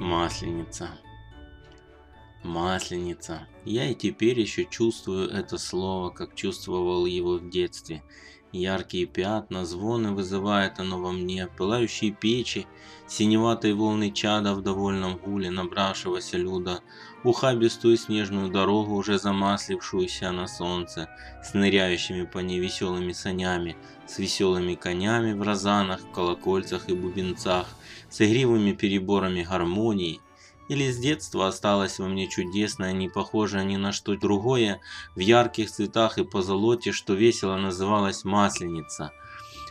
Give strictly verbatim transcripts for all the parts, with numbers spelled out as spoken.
Масленица. Масленица. Я и теперь еще чувствую это слово, как чувствовал его в детстве. Яркие пятна, звоны вызывает оно во мне, пылающие печи, синеватые волны чада в довольном гуле набравшегося люда, ухабистую снежную дорогу, уже замаслившуюся на солнце, с ныряющими по ней веселыми санями, с веселыми конями в розанах, колокольцах и бубенцах, с игривыми переборами гармонии. Или с детства осталась во мне чудесная, не похожая ни на что другое, в ярких цветах и позолоте, что весело называлась масленица.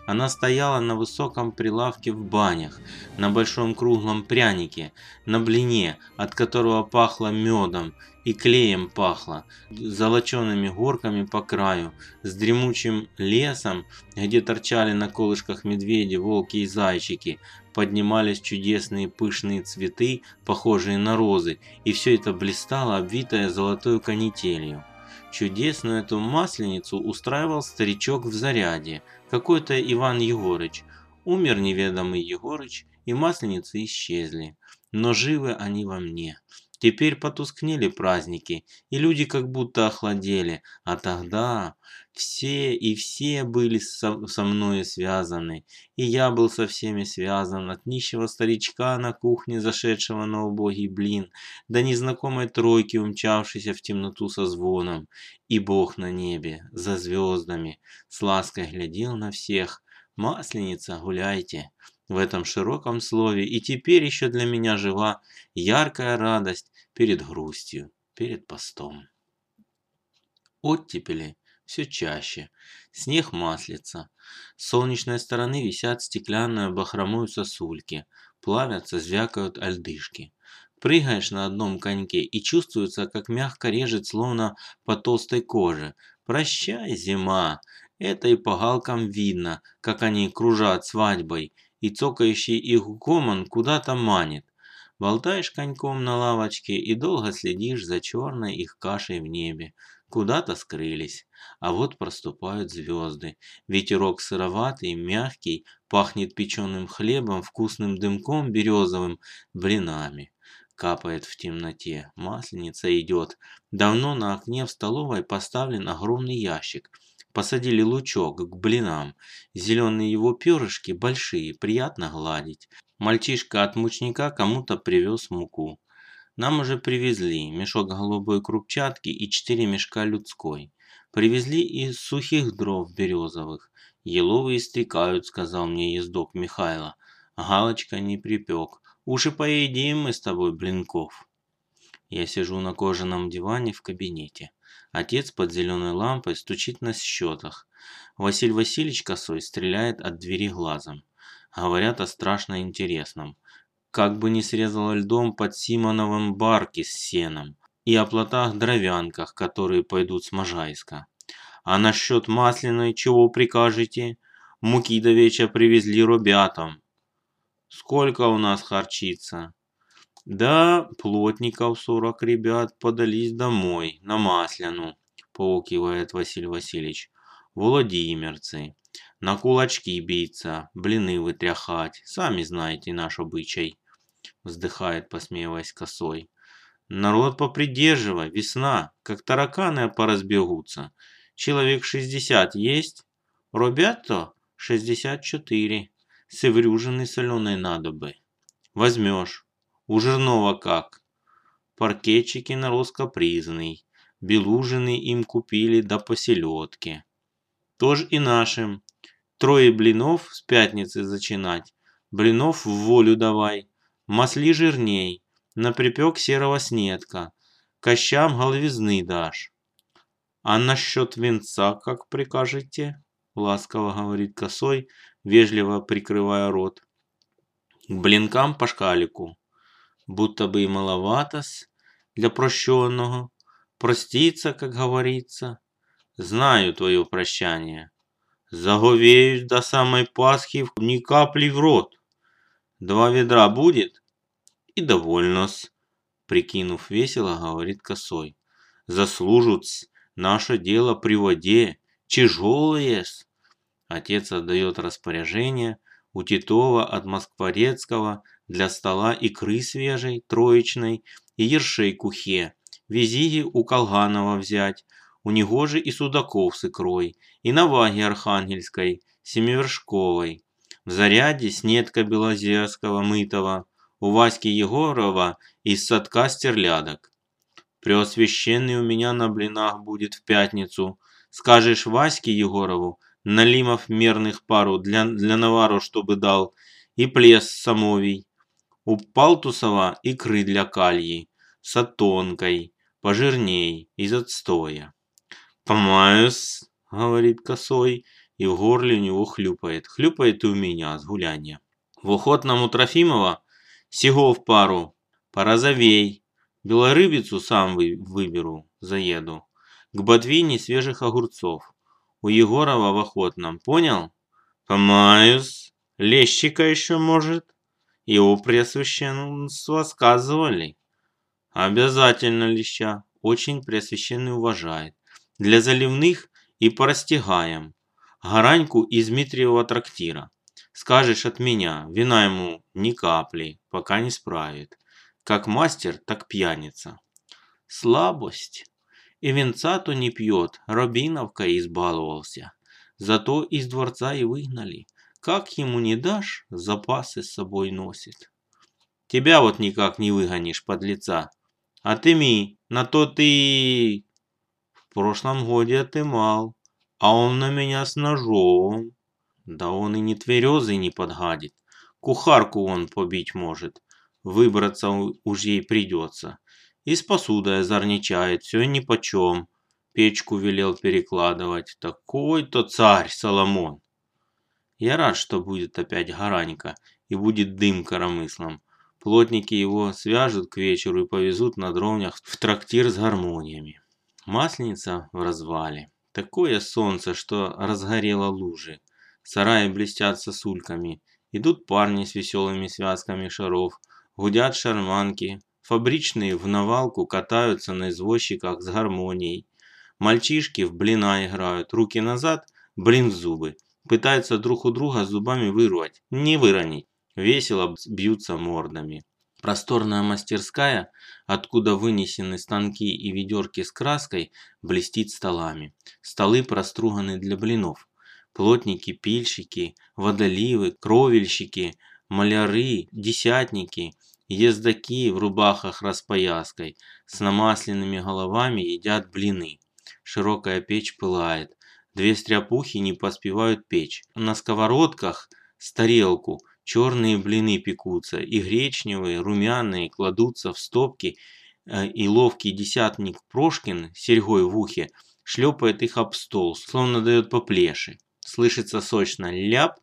Она стояла на высоком прилавке в банях, на большом круглом прянике, на блине, от которого пахло медом, и клеем пахло, золочеными горками по краю, с дремучим лесом, где торчали на колышках медведи, волки и зайчики, поднимались чудесные пышные цветы, похожие на розы, и все это блистало, обвитое золотой канителью. Чудесную эту масленицу устраивал старичок в Зарядье, какой-то Иван Егорыч. Умер неведомый Егорыч, и масленицы исчезли, но живы они во мне. Теперь потускнели праздники, и люди как будто охладели, а тогда все и все были со, со мною связаны, и я был со всеми связан, от нищего старичка на кухне, зашедшего на убогий блин, до незнакомой тройки, умчавшейся в темноту со звоном, и Бог на небе, за звездами, с лаской глядел на всех. Масленица, гуляйте! В этом широком слове и теперь еще для меня жива яркая радость перед грустью, перед постом. Оттепели все чаще, снег маслится, с солнечной стороны висят стеклянную бахромую сосульки, плавятся, звякают ольдышки. Прыгаешь на одном коньке и чувствуется, как мягко режет, словно по толстой коже. Прощай, зима! Это и по галкам видно, как они кружат свадьбой, и цокающий их гомон куда-то манит. Болтаешь коньком на лавочке и долго следишь за черной их кашей в небе. Куда-то скрылись, а вот проступают звезды. Ветерок сыроватый, мягкий, пахнет печеным хлебом, вкусным дымком березовым, блинами. Капает в темноте, масленица идет. Давно на окне в столовой поставлен огромный ящик. Посадили лучок к блинам. Зеленые его перышки большие, приятно гладить. Мальчишка от мучника кому-то привез муку. Нам уже привезли мешок голубой крупчатки и четыре мешка людской. Привезли из сухих дров березовых. Еловые истрекают, сказал мне ездок Михайло. Галочка не припек. Уж и поедим мы с тобой блинков. Я сижу на кожаном диване в кабинете. Отец под зеленой лампой стучит на счетах. Василь Васильевич косой стреляет от двери глазом. Говорят о страшно интересном. Как бы не срезало льдом под Симоновым барки с сеном. И о плотах-дровянках, которые пойдут с Можайска. А насчет масляной чего прикажете? Муки до вечера привезли ребятам. Сколько у нас харчится? Да, плотников сорок ребят подались домой, на Масляну, поукивает Василий Васильевич. Владимирцы, на кулачки биться, блины вытряхать, сами знаете наш обычай, вздыхает, посмеиваясь косой. Народ попридерживай, весна, как тараканы поразбегутся. Человек шестьдесят есть, ребят-то шестьдесят четыре, севрюжины соленой надобы. Возьмешь. У Жирнова как? Паркетчики народ капризный. Белужины им купили до поселедки. Тоже и нашим. Трое блинов с пятницы зачинать. Блинов в волю давай. Масли жирней. На припек серого снетка. Кощам головизны дашь. А насчет венца как прикажете? Ласково говорит косой, вежливо прикрывая рот. К блинкам по шкалику. Будто бы и маловато-с для прощенного. Проститься, как говорится. Знаю твое прощание. Заговеюсь до самой Пасхи ни капли в рот. Два ведра будет и довольно-с. Прикинув весело, говорит косой. Заслужут-с наше дело при воде. Тяжелое-с. Отец отдает распоряжение. У Титова от Москворецкого для стола икры свежей, троечной и ершей кухе. Везиги у Колганова взять, у него же и судаков с икрой, и наваги архангельской, семивершковой. В Зарядье снетка белозерского мытого, у Васьки Егорова из садка стерлядок. Преосвященный у меня на блинах будет в пятницу. Скажешь Ваське Егорову, налимов мерных пару для, для навару, чтобы дал, и плес самовий. У Палтусова икры для кальи, с тонкой, пожирней, из отстоя. «Помаюсь», — говорит косой, и в горле у него хлюпает. Хлюпает и у меня с гуляния. В охотному Трофимова сего в пару, порозовей. Белорыбицу сам выберу, заеду. К ботвине свежих огурцов. У Егорова в охотном, понял? «Помаюсь. Лещика еще может. Его преосвященство сказывали». «Обязательно леща. Очень преосвященный уважает. Для заливных и простигаем. Гараньку из Дмитриева трактира. Скажешь от меня, вина ему ни капли, пока не справит. Как мастер, так пьяница. Слабость. И венца-то не пьет, Робиновка избаловался. Зато из дворца и выгнали. Как ему не дашь, запасы с собой носит. Тебя вот никак не выгонишь, подлеца. А ты ми, на то ты... В прошлом годе отымал, а он на меня с ножом. Да он и не тверезый не подгадит. Кухарку он побить может. Выбраться уж ей придется. И с посудой озорничает, все нипочем. Печку велел перекладывать. Такой-то царь Соломон. Я рад, что будет опять Гаранька, и будет дым коромыслом. Плотники его свяжут к вечеру и повезут на дровнях в трактир с гармониями. Масленица в развале. Такое солнце, что разгорело лужи. Сараи блестят сосульками. Идут парни с веселыми связками шаров. Гудят шарманки. Фабричные в навалку катаются на извозчиках с гармонией. Мальчишки в блина играют. Руки назад, блин в зубы. Пытаются друг у друга зубами вырвать. Не выронить. Весело бьются мордами. Просторная мастерская, откуда вынесены станки и ведерки с краской, блестит столами. Столы проструганы для блинов. Плотники, пильщики, водоливы, кровельщики, маляры, десятники, ездаки в рубахах распояской с намасленными головами едят блины. Широкая печь пылает. Две стряпухи не поспевают печь. На сковородках с тарелку черные блины пекутся, и гречневые, румяные кладутся в стопки, и ловкий десятник Прошкин с серьгой в ухе шлепает их об стол, словно дает поплеши. Слышится сочно «ляп»,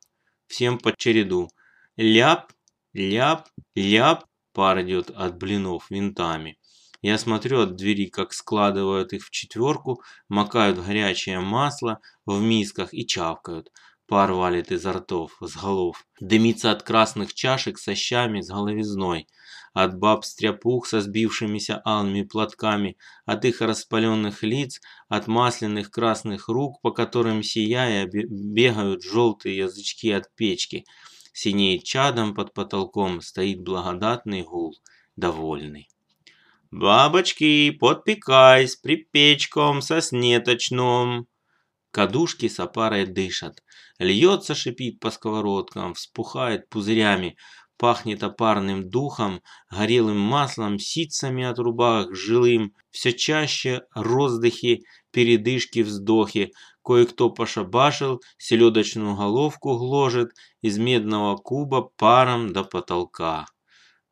всем под череду. «Ляп, ляп, ляп», пар идет от блинов винтами. Я смотрю от двери, как складывают их в четверку, макают горячее масло в мисках и чавкают. Пар валит изо ртов, с голов. Дымится от красных чашек со щами с головизной. От баб-стряпух со сбившимися алыми платками. От их распаленных лиц, от масляных красных рук, по которым сияя бегают желтые язычки от печки. Синеет чадом под потолком, стоит благодатный гул, довольный. «Бабочки, подпекайсь, при печком соснеточном». Кадушки с опарой дышат. Льется, шипит по сковородкам, вспухает пузырями. Пахнет опарным духом, горелым маслом, ситцами от рубах, жилым. Все чаще роздыхи, передышки, вздохи. Кое-кто пошабашил, селедочную головку гложет из медного куба паром до потолка.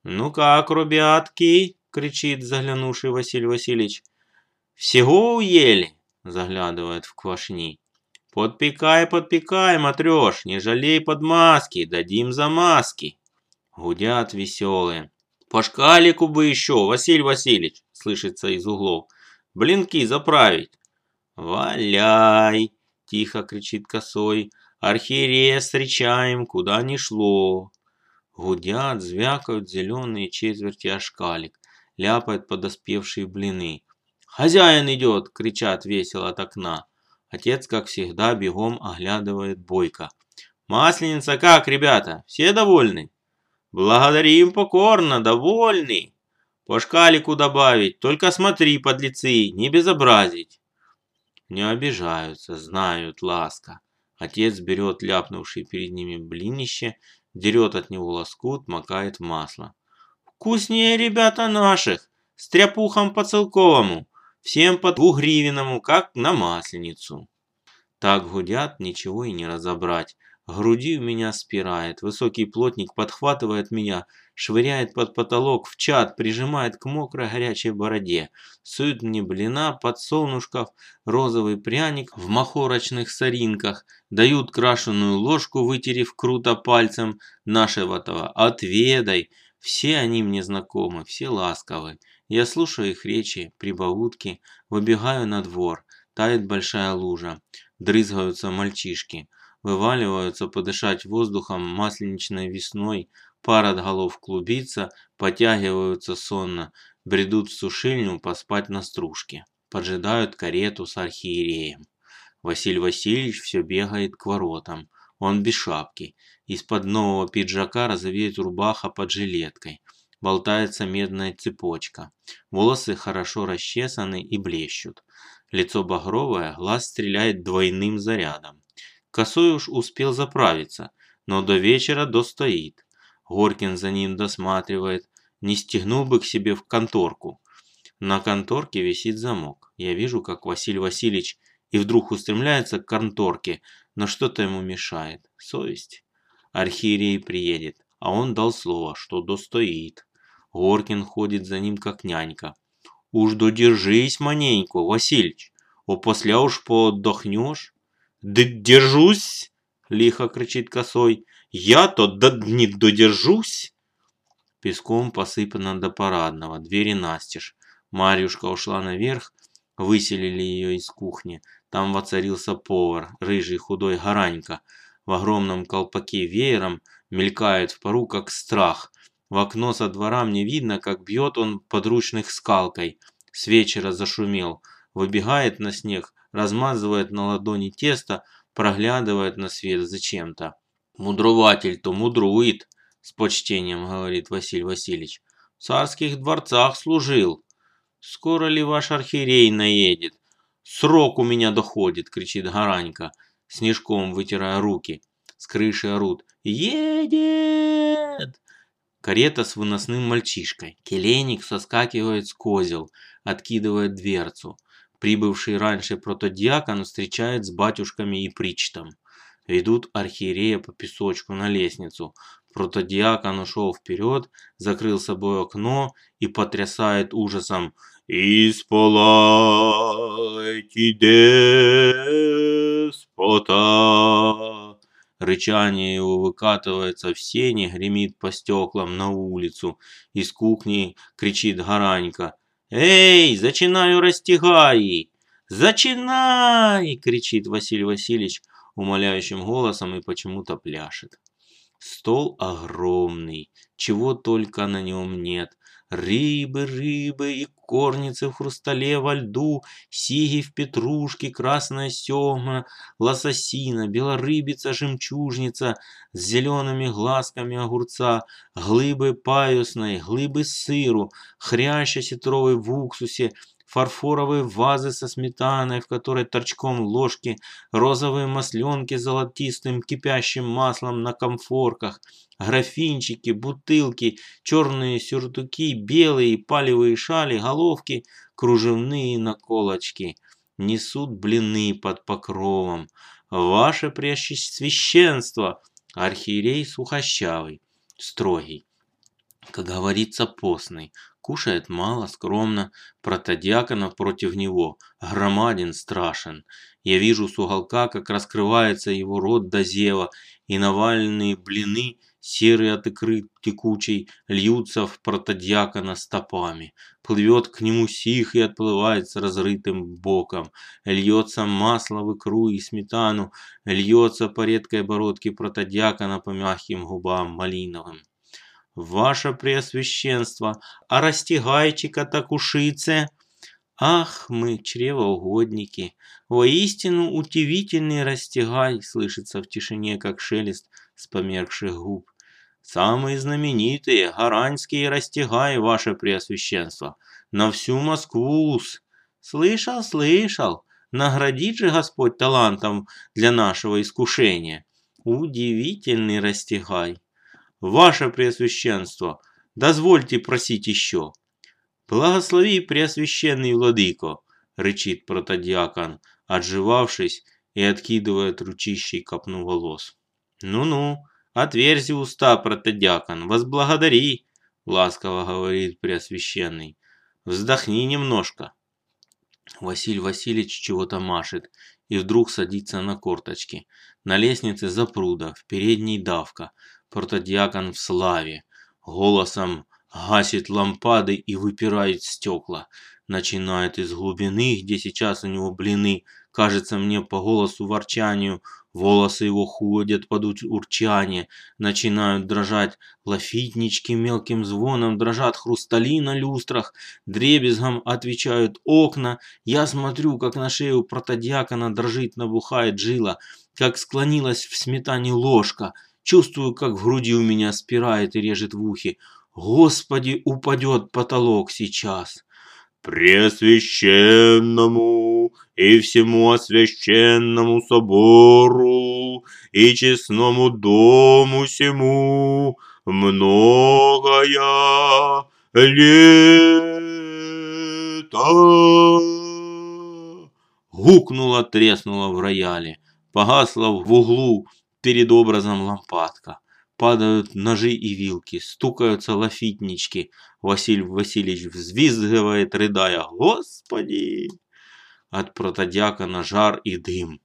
«Ну как, ребятки?» – кричит заглянувший Василий Васильевич. «Всего уели?» – заглядывает в квашни. «Подпекай, подпекай, матрёш, не жалей подмазки, дадим замазки». Гудят веселые. «По шкалику бы еще, Василий Васильевич!» – слышится из углов. «Блинки заправить!» «Валяй!» – тихо кричит косой. «Архиерея встречаем, куда ни шло!» Гудят, звякают зеленые четверти о шкалик. Ляпают подоспевшие блины. «Хозяин идет!» – кричат весело от окна. Отец, как всегда, бегом оглядывает бойко. «Масленица как, ребята? Все довольны?» Благодарим покорно, довольный. По шкалику добавить, только смотри, подлецы, не безобразить. Не обижаются, знают, ласка. Отец берет ляпнувший перед ними блинище, дерет от него лоскут, макает в масло. Вкуснее ребята наших, с тряпухом по целковому, всем по двугривенному, как на масленицу. Так гудят, ничего и не разобрать. Груди у меня спирает, высокий плотник подхватывает меня, швыряет под потолок, в чад, прижимает к мокрой горячей бороде, сует мне блина, подсолнушков, розовый пряник в махорочных соринках, дают крашеную ложку, вытерев круто пальцем нашего-того, отведай. Все они мне знакомы, все ласковы. Я слушаю их речи, прибаутки, выбегаю на двор, тает большая лужа, дрызгаются мальчишки. Вываливаются подышать воздухом масленичной весной, пар от голов клубится, потягиваются сонно, бредут в сушильню поспать на стружке. Поджидают карету с архиереем. Василий Васильевич все бегает к воротам. Он без шапки. Из-под нового пиджака розовеет рубаха под жилеткой. Болтается медная цепочка. Волосы хорошо расчесаны и блещут. Лицо багровое, глаз стреляет двойным зарядом. Косой уж успел заправиться, но до вечера достоит. Горкин за ним досматривает, не стегнул бы к себе в конторку. На конторке висит замок. Я вижу, как Василий Васильевич и вдруг устремляется к конторке, но что-то ему мешает. Совесть. Архиерей приедет, а он дал слово, что достоит. Горкин ходит за ним, как нянька. Уж додержись маненько, Васильич, о после уж поотдохнешь. «Держусь!» – лихо кричит Косой. «Я-то не додержусь!» Песком посыпано до парадного, двери настежь. Марюшка ушла наверх, выселили ее из кухни. Там воцарился повар, рыжий худой Гаранька. В огромном колпаке веером мелькает в пару, как страх. В окно со двора мне видно, как бьет он подручных скалкой. С вечера зашумел, выбегает на снег, размазывает на ладони тесто, проглядывает на свет зачем-то. «Мудрователь-то мудрует», – с почтением говорит Василий Васильевич. «В царских дворцах служил. Скоро ли ваш архиерей наедет? Срок у меня доходит», – кричит Гаранька, снежком вытирая руки. С крыши орут. «Едет!» Карета с выносным мальчишкой. Келейник соскакивает с козел, откидывает дверцу. Прибывший раньше протодиакон встречает с батюшками и причтом. Ведут архиерея по песочку на лестницу. Протодиакон ушел вперед, закрыл собой окно и потрясает ужасом. «Исполайте деспота!» Рычание его выкатывается в сени, гремит по стеклам на улицу. Из кухни кричит Гаранька. «Эй, зачинаю растягай! Зачинай!» – кричит Василий Васильевич умоляющим голосом и почему-то пляшет. Стол огромный, чего только на нем нет. Рыбы, рыбы и корницы в хрустале во льду, сиги в петрушке, красная сёма, лососина, белорыбица, жемчужница с зелеными глазками огурца, глыбы паюсной, глыбы сыру, хряща сетровой в уксусе, фарфоровые вазы со сметаной, в которой торчком ложки, розовые масленки с золотистым кипящим маслом на комфорках, графинчики, бутылки, черные сюртуки, белые палевые шали, головки, кружевные наколочки. Несут блины под покровом. Ваше преосвященство! Архиерей сухощавый, строгий, как говорится, постный. Кушает мало, скромно, протодиаконов против него, громаден, страшен. Я вижу с уголка, как раскрывается его рот до зева, и наваленные блины, серые от икры текучей, льются в протодиакона стопами. Плывет к нему сих и отплывает с разрытым боком. Льется масло в икру и сметану, льется по редкой бородке протодиакона по мягким губам малиновым. «Ваше преосвященство, а растягайчика так ушице!» «Ах, мы, чревоугодники! Воистину удивительный растягай!» Слышится в тишине, как шелест с померкших губ. Самые знаменитые, Гараньские и Растягай, ваше преосвященство, на всю Москву-с. Слышал, слышал, наградит же Господь талантом для нашего искушения. Удивительный Растягай. Ваше преосвященство, дозвольте просить еще. Благослови, преосвященный владыко, рычит протодиакон, отживавшись и откидывая тручищей копну волос. Ну-ну. «Отверзи уста, протодиакон, возблагодари!» – ласково говорит преосвященный. «Вздохни немножко!» Василий Васильевич чего-то машет и вдруг садится на корточки. На лестнице запруда, в передней давка. Протодиакон в славе. Голосом гасит лампады и выпирает стекла. Начинает из глубины, где сейчас у него блины. Кажется мне по голосу ворчанию, волосы его ходят под урчание, начинают дрожать лафитнички, мелким звоном дрожат хрустали на люстрах, дребезгом отвечают окна. Я смотрю, как на шею протодиакона дрожит, набухает жила, как склонилась в сметане ложка. Чувствую, как в груди у меня спирает и режет в ухе. Господи, упадет потолок сейчас. Пресвященному и всему освященному собору и честному дому сему многое лето. Гукнуло, треснуло в рояле, погасла в углу перед образом лампадка. Падают ножи и вилки, стукаются лафитнички. Василий Васильевич взвизгивает, рыдая. Господи! От протодиакона жар и дым.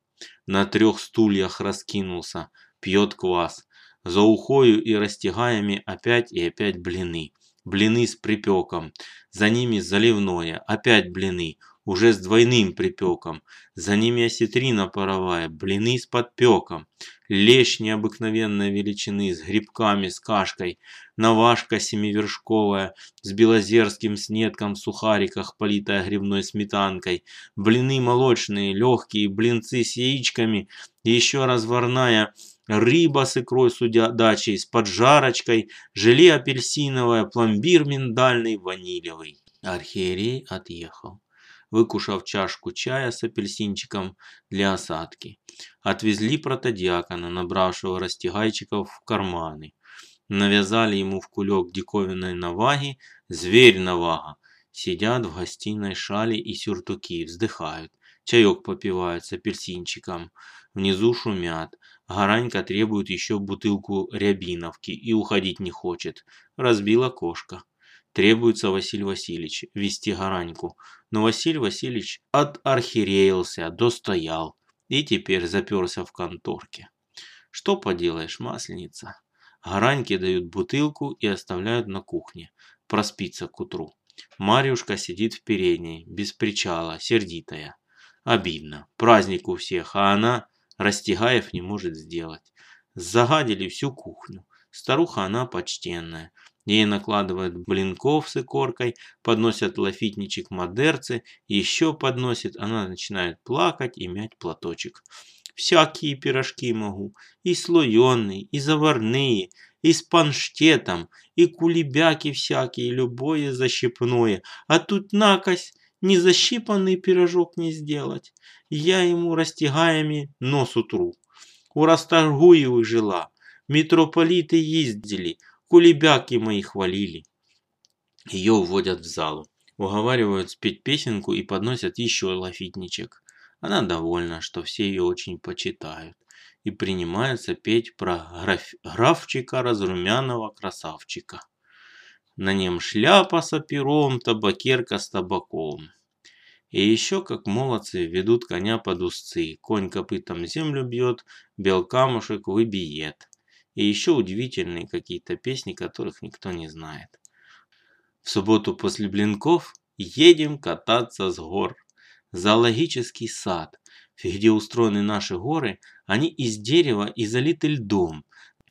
На трех стульях раскинулся, пьет квас. За ухою и растягаями опять и опять блины. Блины с припеком. За ними заливное, опять блины. Уже с двойным припеком. За ними осетрина паровая, блины с подпеком. Лещ необыкновенной величины с грибками, с кашкой. Навашка семивершковая с белозерским снетком в сухариках, политая грибной сметанкой. Блины молочные, легкие, блинцы с яичками. Еще разварная рыба с икрой судячей, с поджарочкой. Желе апельсиновое, пломбир миндальный, ванилевый. Архиерей отъехал, выкушав чашку чая с апельсинчиком для осадки. Отвезли протодиакона, набравшего растягайчиков, в карманы. Навязали ему в кулек диковинной наваги, зверь-навага. Сидят в гостиной шали и сюртуки, вздыхают. Чаек попивают с апельсинчиком. Внизу шумят. Гаранька требует еще бутылку рябиновки и уходить не хочет. Разбила кошка. Требуется Василий Васильевич вести Гараньку, но Василий Васильевич отархиреялся, достоял и теперь заперся в конторке. Что поделаешь, Масленица? Гараньке дают бутылку и оставляют на кухне, проспится к утру. Марюшка сидит в передней, без причала, сердитая. Обидно, праздник у всех, а она Растягаев не может сделать. Загадили всю кухню, старуха она почтенная. Ей накладывают блинков с икоркой, подносят лафитничек модерцы, еще подносит, она начинает плакать и мять платочек. Всякие пирожки могу, и слоеные, и заварные, и с панштетом, и кулебяки всякие, любое защипное. А тут накось, не защипанный пирожок не сделать. Я ему растягаями нос утру. У Расторгуевых жила, митрополиты ездили, кулебяки мои хвалили. Ее уводят в залу. Уговаривают спеть песенку и подносят еще лафитничек. Она довольна, что все ее очень почитают. И принимается петь про граф... графчика разрумяного красавчика. На нем шляпа с опером, табакерка с табаком. И еще как молодцы ведут коня под узцы. Конь копытом землю бьет, бел камушек выбиет. И еще удивительные какие-то песни, которых никто не знает. В субботу после блинков едем кататься с гор. Зоологический сад, где устроены наши горы, они из дерева и залиты льдом.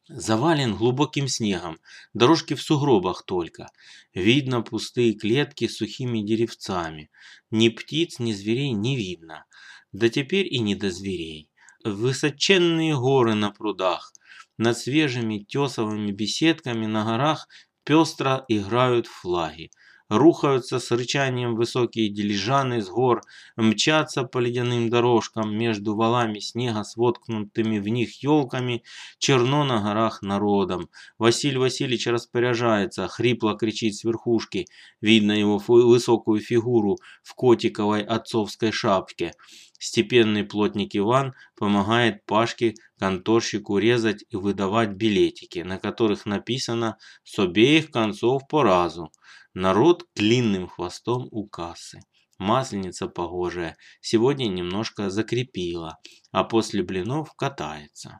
Завален глубоким снегом, дорожки в сугробах только. Видно пустые клетки с сухими деревцами. Ни птиц, ни зверей не видно. Да теперь и не до зверей. Высоченные горы на прудах. над свежими тесовыми беседками на горах пестро играют флаги. Рухаются с рычанием высокие дилижаны с гор, мчатся по ледяным дорожкам между валами снега с воткнутыми в них елками, черно на горах народом. Василий Васильевич распоряжается, хрипло кричит с верхушки, видно его высокую фигуру в котиковой отцовской шапке. Степенный плотник Иван помогает Пашке, конторщику, резать и выдавать билетики, на которых написано «С обеих концов по разу». Народ длинным хвостом у кассы. Масленица погожая, сегодня немножко закрепила, а после блинов катается.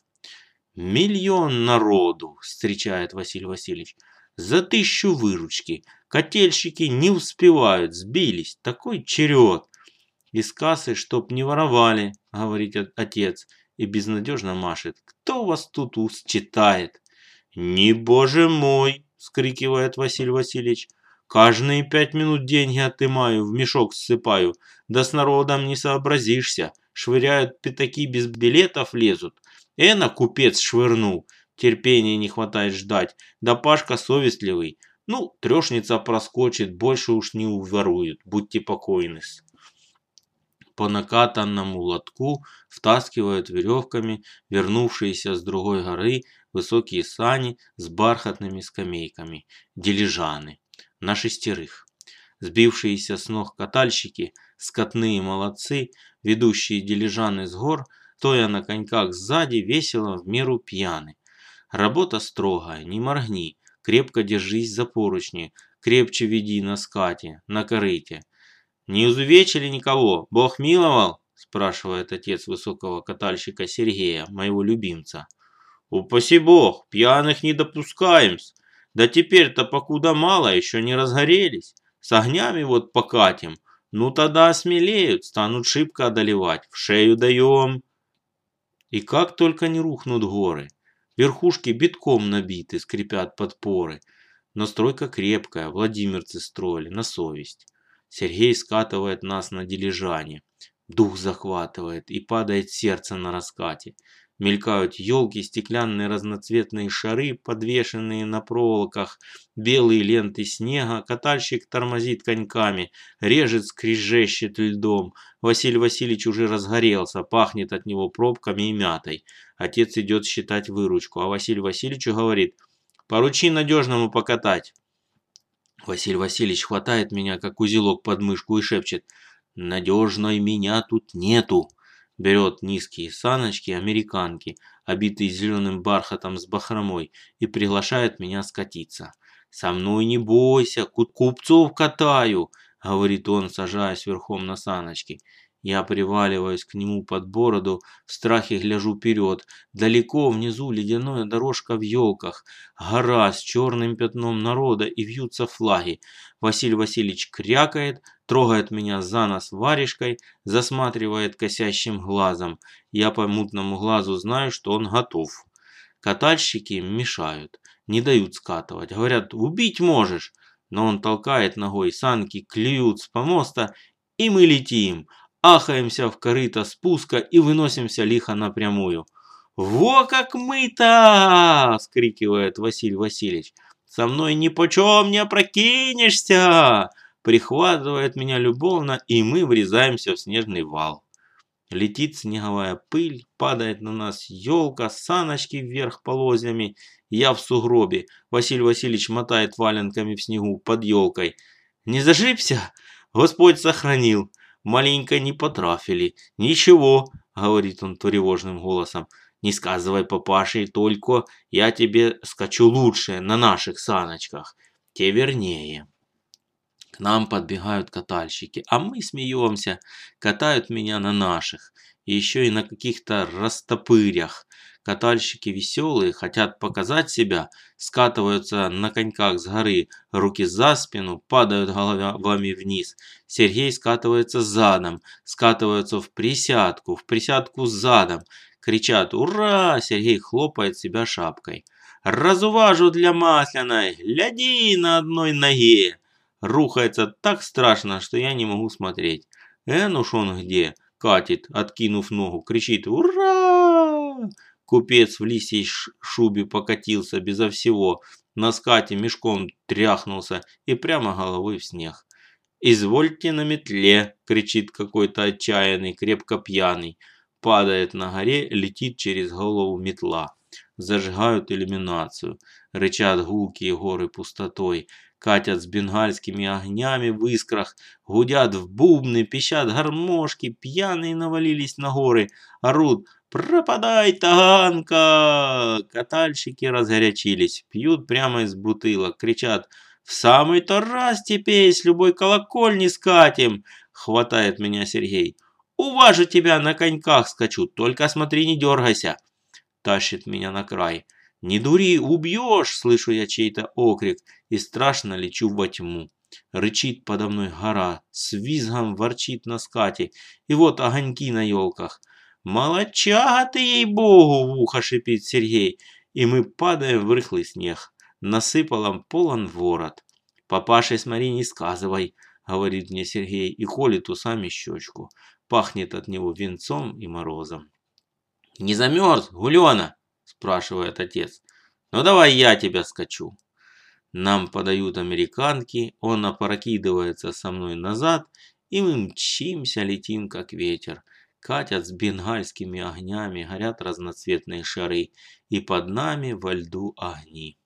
«Миллион народу!» – встречает Василий Васильевич. «За тысячу выручки! Котельщики не успевают, сбились! Такой черед!» «Из кассы, чтоб не воровали!» – говорит отец и безнадежно машет. «Кто вас тут уст читает?» «Не боже мой!» – вскрикивает Василий Васильевич. «Каждые пять минут деньги отымаю, в мешок ссыпаю. Да с народом не сообразишься. Швыряют пятаки, без билетов лезут. Эна купец швырнул. Терпения не хватает ждать. Да Пашка совестливый. Ну, трешница проскочит, больше уж не уворуют. Будьте покойны-с». По накатанному лотку втаскивают веревками вернувшиеся с другой горы высокие сани с бархатными скамейками. Дилижаны. На шестерых. Сбившиеся с ног катальщики, скотные молодцы, ведущие дилижаны с гор, стоя на коньках сзади, весело в меру пьяны. Работа строгая, не моргни, крепко держись за поручни, крепче веди на скате, на корыте. «Не изувечили никого? Бог миловал?» – спрашивает отец высокого катальщика Сергея, моего любимца. «Упаси Бог, пьяных не допускаем-с. Да теперь-то, покуда мало, еще не разгорелись. С огнями вот покатим. Ну тогда осмелеют, станут шибко одолевать. В шею даем». И как только не рухнут горы. Верхушки битком набиты, скрипят подпоры. Но стройка крепкая, владимирцы строили на совесть. Сергей скатывает нас на дилижане. Дух захватывает и падает сердце на раскате. Мелькают елки, стеклянные разноцветные шары, подвешенные на проволоках, белые ленты снега, катальщик тормозит коньками, режет, скрежещет льдом. Василий Васильевич уже разгорелся, пахнет от него пробками и мятой. Отец идет считать выручку, а Василию Васильевичу говорит: «Поручи надежному покатать». Василий Васильевич хватает меня, как узелок, под мышку и шепчет: «Надежной меня тут нету». Берет низкие саночки, американки, обитые зеленым бархатом с бахромой, и приглашает меня скатиться. «Со мной не бойся, купцов катаю», – говорит он, сажаясь верхом на саночки. Я приваливаюсь к нему под бороду, в страхе гляжу вперед. Далеко внизу ледяная дорожка в елках, гора с черным пятном народа, и вьются флаги. Василий Васильевич крякает, трогает меня за нос варежкой, засматривает косящим глазом. Я по мутному глазу знаю, что он готов. Катальщики мешают, не дают скатывать. Говорят: «Убить можешь». Но он толкает ногой, санки клюют с помоста, и мы летим. Ахаемся в корыто спуска и выносимся лихо напрямую. «Во как мы-то!» – вскрикивает Василий Васильевич. «Со мной ни почем не опрокинешься!» Прихватывает меня любовно, и мы врезаемся в снежный вал. Летит снеговая пыль, падает на нас елка, саночки вверх полозьями. Я в сугробе. Василий Васильевич мотает валенками в снегу под елкой. «Не зашибся? Господь сохранил. Маленько не потрафили. Ничего», – говорит он тревожным голосом. «Не сказывай папаше, только я тебе скачу лучше на наших саночках. Те вернее». К нам подбегают катальщики, а мы смеемся. Катают меня на наших. И еще и на каких-то растопырях. Катальщики веселые, хотят показать себя, скатываются на коньках с горы, руки за спину, падают головами вниз. Сергей скатывается задом, скатываются в присядку, в присядку задом. Кричат: «Ура!» Сергей хлопает себя шапкой. «Разуважу для масляной, гляди на одной ноге!» Рухается так страшно, что я не могу смотреть. Эн уж он где, катит, откинув ногу, кричит: «Ура!» Купец в лисьей шубе покатился безо всего, на скате мешком тряхнулся и прямо головой в снег. «Извольте на метле!» – кричит какой-то отчаянный, крепко пьяный. Падает на горе, летит через голову метла. Зажигают иллюминацию. Рычат гулки и горы пустотой. Катят с бенгальскими огнями в искрах. Гудят в бубны, пищат гармошки. Пьяные навалились на горы. Орут: «Пропадай, таганка!» Катальщики разгорячились. Пьют прямо из бутылок. Кричат: «В самый-то раз теперь с любой колокольни скатим!» Хватает меня Сергей. «Уважу тебя, на коньках скачу, только смотри, не дергайся!» Тащит меня на край. «Не дури, убьешь!» Слышу я чей-то окрик и страшно лечу во тьму. Рычит подо мной гора, с визгом ворчит на скате, и вот огоньки на елках. «Молодчага ты, ей-богу!» в ухо шипит Сергей, и мы падаем в рыхлый снег. Насыпалом полон ворот. «Папаше смотри, не сказывай», говорит мне Сергей и колет усами щечку. Пахнет от него венцом и морозом. «Не замерз, Гулёна?» спрашивает отец. «Ну давай я тебя скачу». Нам подают американки, он опрокидывается со мной назад, и мы мчимся, летим как ветер. Катят с бенгальскими огнями, горят разноцветные шары, и под нами во льду огни.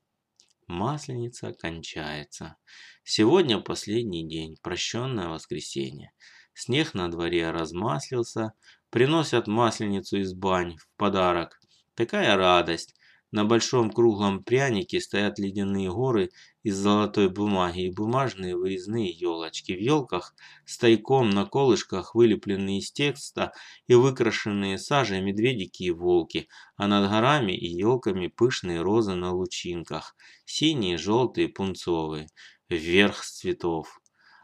Масленица кончается. Сегодня последний день, прощенное воскресенье. Снег на дворе размаслился. Приносят масленицу из бань в подарок. Такая радость. На большом круглом прянике стоят ледяные горы из золотой бумаги и бумажные вырезные елочки. В елках стайком на колышках вылепленные из текста и выкрашенные сажей медведики и волки, а над горами и елками пышные розы на лучинках, синие, желтые, пунцовые, вверх с цветов.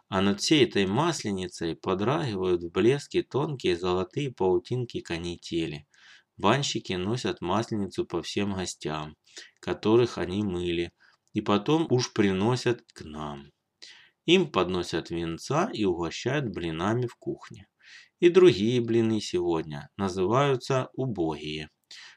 А над всей этой масленицей подрагивают в блеске тонкие золотые паутинки канители. Банщики носят масленицу по всем гостям, которых они мыли, и потом уж приносят к нам. Им подносят венца и угощают блинами в кухне. И другие блины сегодня называются убогие.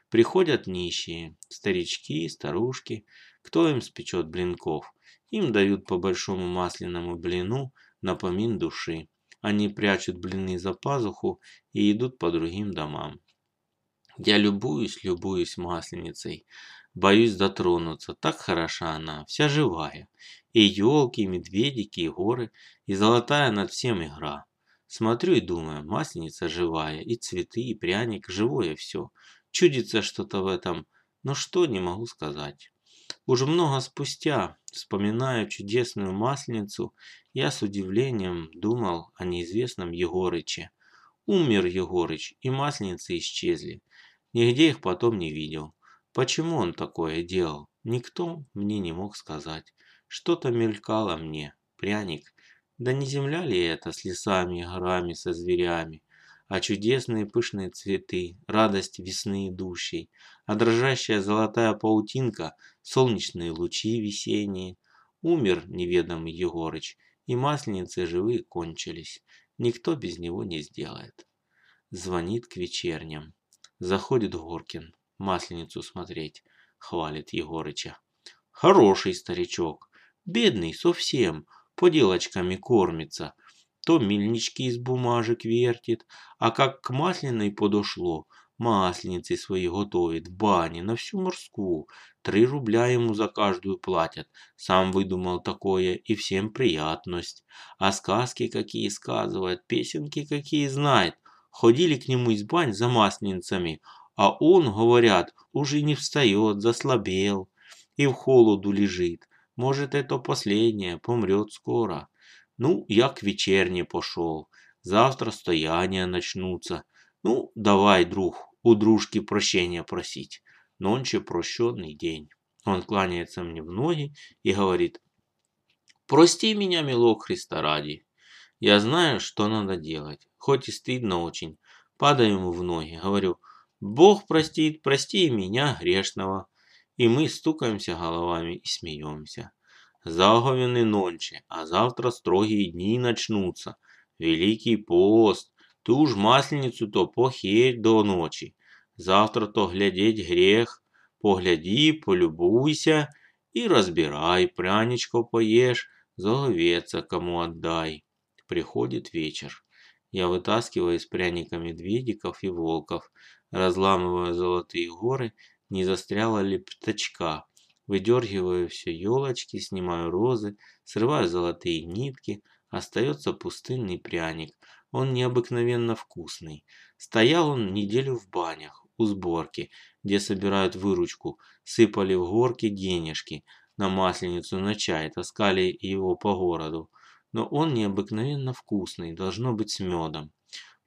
Приходят нищие, старички, старушки, кто им спечет блинков. Им дают по большому масляному блину напомин души. Они прячут блины за пазуху и идут по другим домам. Я любуюсь, любуюсь масленицей. Боюсь дотронуться. Так хороша она, вся живая. И елки, и медведики, и горы, и золотая над всем игра. Смотрю и думаю, масленица живая, и цветы, и пряник, живое все. Чудится что-то в этом, но что, не могу сказать. Уже много спустя, вспоминая чудесную масленицу, я с удивлением думал о неизвестном Егорыче. Умер Егорыч, и масленицы исчезли. Нигде их потом не видел. Почему он такое делал? Никто мне не мог сказать. Что-то мелькало мне. Пряник. Да не земля ли это с лесами, горами, со зверями? А чудесные пышные цветы, радость весны идущей, а дрожащая золотая паутинка, солнечные лучи весенние. Умер неведомый Егорыч, и масленицы живые кончились. Никто без него не сделает. Звонит к вечерням. Заходит Горкин, масленицу смотреть, хвалит Егорыча. Хороший старичок, бедный совсем, поделочками кормится. То мельнички из бумажек вертит, а как к масляной подошло, масленицы свои готовит в бане на всю морскую. Три рубля ему за каждую платят. Сам выдумал такое, и всем приятность. А сказки какие сказывает, песенки какие знает. Ходили к нему из бань за масленицами, а он, говорят, уже не встает, заслабел и в холоду лежит. Может, это последнее, помрет скоро. Ну, я к вечерне пошел. Завтра стояния начнутся. Ну, давай, друг, у дружки прощения просить. Нонче прощенный день. Он кланяется мне в ноги и говорит: прости меня, милок, Христа ради. Я знаю, что надо делать, хоть и стыдно очень. Падаю ему в ноги, говорю: Бог простит, прости меня, грешного. И мы стукаемся головами и смеемся. Заговены нонче, а завтра строгие дни начнутся. Великий пост, ты уж масленицу-то похерь до ночи. Завтра то глядеть грех. Погляди, полюбуйся и разбирай. Пряничков поешь, заловеца кому отдай. Приходит вечер. Я вытаскиваю из пряника медведиков и волков, разламываю золотые горы, не застряла ли птичка. Выдергиваю все елочки, снимаю розы, срываю золотые нитки. Остается пустынный пряник. Он необыкновенно вкусный. Стоял он неделю в банях, у сборки, где собирают выручку. Сыпали в горки денежки. На масленицу, на чай таскали его по городу. Но он необыкновенно вкусный, должно быть с медом.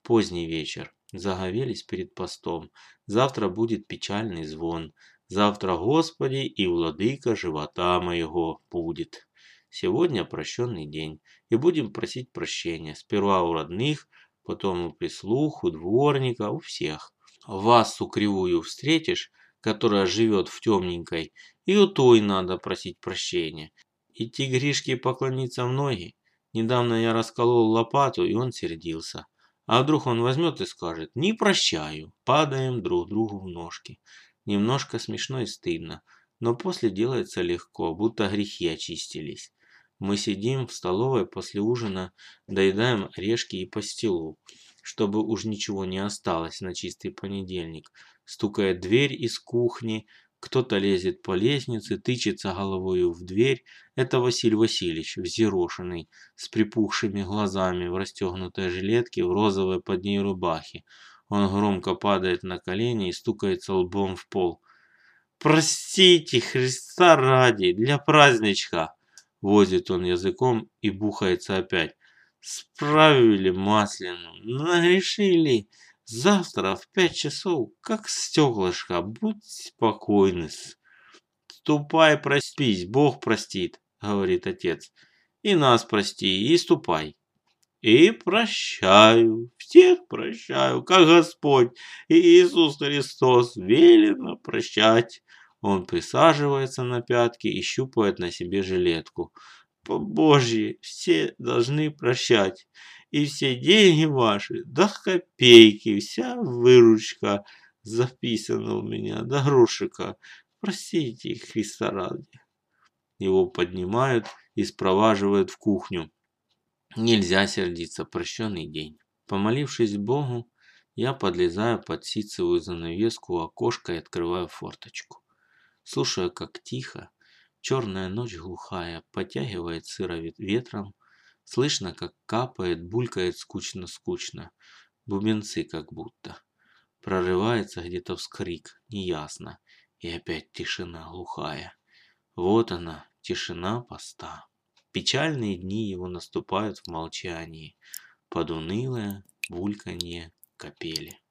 Поздний вечер. Заговелись перед постом. Завтра будет печальный звон. Завтра, Господи, и владыка живота моего будет. Сегодня прощенный день. И будем просить прощения. Сперва у родных, потом у прислуг, у дворника, у всех. Вассу кривую встретишь, которая живет в темненькой, и у той надо просить прощения. Идти Гришке поклониться в ноги. Недавно я расколол лопату, и он сердился. А вдруг он возьмет и скажет: «Не прощаю». Падаем друг другу в ножки. Немножко смешно и стыдно, но после делается легко, будто грехи очистились. Мы сидим в столовой после ужина, доедаем орешки и пастилу, чтобы уж ничего не осталось на чистый понедельник. Стукает дверь из кухни. Кто-то лезет по лестнице, тычется головою в дверь. Это Василь Васильевич, взъерошенный, с припухшими глазами, в расстегнутой жилетке, в розовой под ней рубахе. Он громко падает на колени и стукается лбом в пол. «Простите, Христа ради, для праздничка!» Возит он языком и бухается опять. «Справили маслину, нагрешили. Завтра в пять часов, как стеклышко, будь спокойны. Ступай, проспись, Бог простит», говорит отец. «И нас прости, и ступай». «И прощаю, всех прощаю, как Господь и Иисус Христос велено прощать». Он присаживается на пятки и щупает на себе жилетку. «По-божьи, все должны прощать. И все деньги ваши, до копейки, вся выручка записана у меня, до грошика. Простите, Христа ради». Его поднимают и спроваживают в кухню. Нельзя сердиться, прощенный день. Помолившись Богу, я подлезаю под ситцевую занавеску у окошка и открываю форточку. Слушаю, как тихо, черная ночь глухая, потягивает сыро ветром. Слышно, как капает, булькает скучно-скучно. Бубенцы как будто. Прорывается где-то вскрик, неясно. И опять тишина глухая. Вот она, тишина поста. Печальные дни его наступают в молчании. Под унылое бульканье капели.